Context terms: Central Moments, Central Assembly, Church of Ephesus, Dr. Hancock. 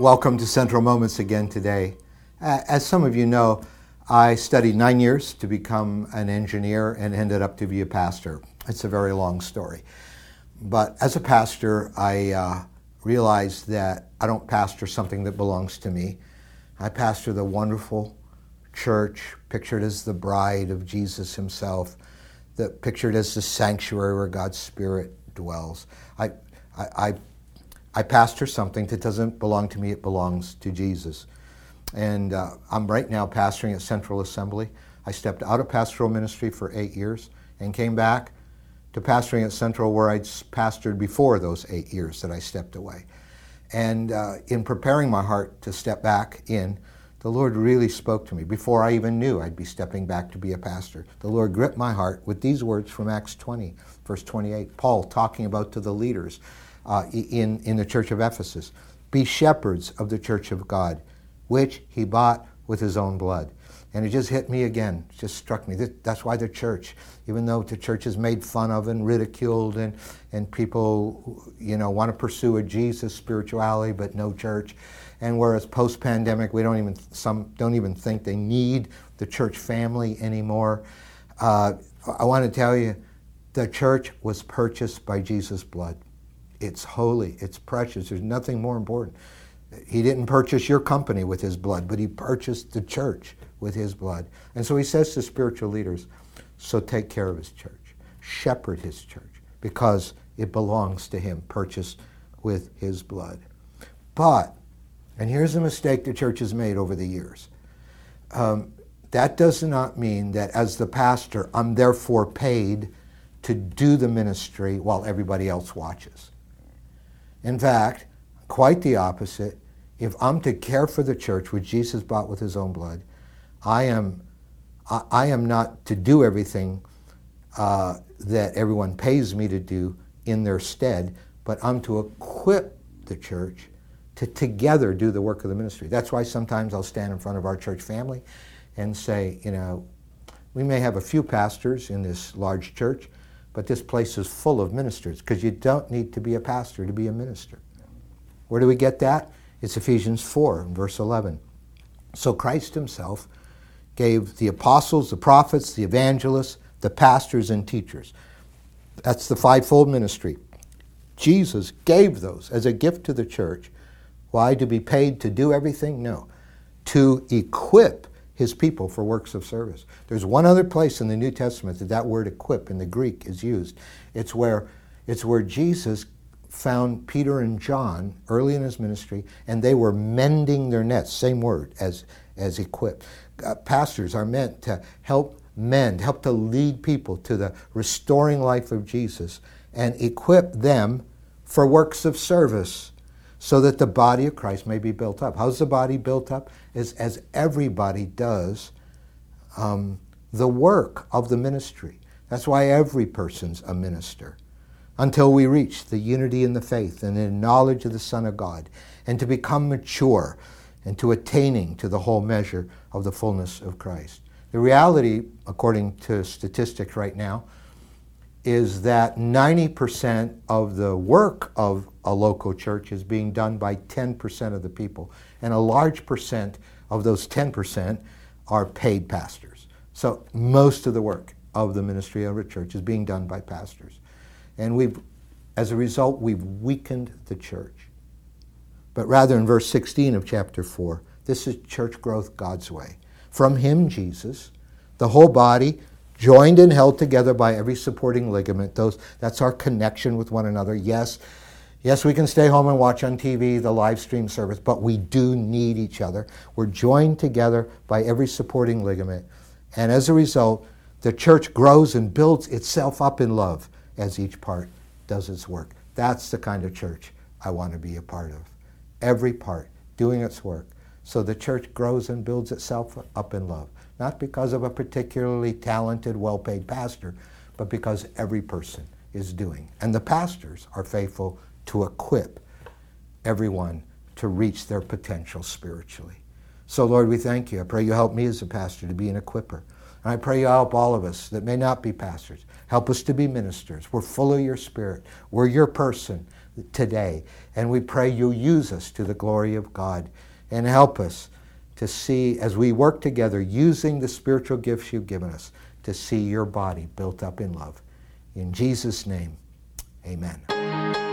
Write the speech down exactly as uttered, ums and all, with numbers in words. Welcome to Central Moments again today. As some of you know, I studied nine years to become an engineer and ended up to be a pastor. It's a very long story. But as a pastor, I uh, realized that I don't pastor something that belongs to me. I pastor the wonderful church, pictured as the bride of Jesus himself, that pictured as the sanctuary where God's Spirit dwells. I, I, I I pastor something that doesn't belong to me, it belongs to Jesus. And uh, I'm right now pastoring at Central Assembly. I stepped out of pastoral ministry for eight years and came back to pastoring at Central, where I'd pastored before those eight years that I stepped away. And uh, in preparing my heart to step back in, the Lord really spoke to me. Before I even knew I'd be stepping back to be a pastor, the Lord gripped my heart with these words from Acts twenty, verse twenty-eight, Paul talking about to the leaders Uh, in, in the Church of Ephesus. Be shepherds of the Church of God, which he bought with his own blood. And it just hit me again. It just struck me. That's why the church, even though the church is made fun of and ridiculed and, and people, you know, want to pursue a Jesus spirituality but no church. And whereas post-pandemic, we don't even, some don't even think they need the church family anymore. Uh, I want to tell you, the church was purchased by Jesus' blood. It's holy, it's precious, there's nothing more important. He didn't purchase your company with his blood, but he purchased the church with his blood. And so he says to spiritual leaders, so take care of his church, shepherd his church, because it belongs to him, purchased with his blood. But, and here's the mistake the church has made over the years, um, that does not mean that as the pastor, I'm therefore paid to do the ministry while everybody else watches. In fact, quite the opposite. If I'm to care for the church, which Jesus bought with his own blood, I am I, I am not to do everything uh, that everyone pays me to do in their stead, but I'm to equip the church to together do the work of the ministry. That's why sometimes I'll stand in front of our church family and say, you know, we may have a few pastors in this large church, but this place is full of ministers, because you don't need to be a pastor to be a minister. Where do we get that? It's Ephesians four, verse eleven. So Christ himself gave the apostles, the prophets, the evangelists, the pastors, and teachers. That's the fivefold ministry. Jesus gave those as a gift to the church. Why? To be paid to do everything? No. To equip his people for works of service. There's one other place in the New Testament that that word equip in the Greek is used. It's where, it's where Jesus found Peter and John early in his ministry, and they were mending their nets, same word as, as equip. Uh, pastors are meant to help mend, help to lead people to the restoring life of Jesus and equip them for works of service, so that the body of Christ may be built up. How's the body built up? As, as everybody does um, the work of the ministry. That's why every person's a minister. Until we reach the unity in the faith and in knowledge of the Son of God, and to become mature and to attaining to the whole measure of the fullness of Christ. The reality, according to statistics right now, is that ninety percent of the work of a local church is being done by ten percent of the people. And a large percent of those ten percent are paid pastors. So most of the work of the ministry of a church is being done by pastors. And we've, as a result, we've weakened the church. But rather in verse sixteen of chapter four, this is church growth God's way. From him, Jesus, the whole body, joined and held together by every supporting ligament. Those, that's our connection with one another. Yes, yes, we can stay home and watch on T V the live stream service, but we do need each other. We're joined together by every supporting ligament. And as a result, the church grows and builds itself up in love as each part does its work. That's the kind of church I want to be a part of. Every part doing its work. So the church grows and builds itself up in love. Not because of a particularly talented, well-paid pastor, but because every person is doing. And the pastors are faithful to equip everyone to reach their potential spiritually. So Lord, we thank you. I pray you help me as a pastor to be an equipper. And I pray you help all of us that may not be pastors. Help us to be ministers. We're full of your Spirit. We're your person. today. And we pray you'll use us to the glory of God and help us to see, as we work together using the spiritual gifts you've given us, to see your body built up in love. In Jesus' name, amen.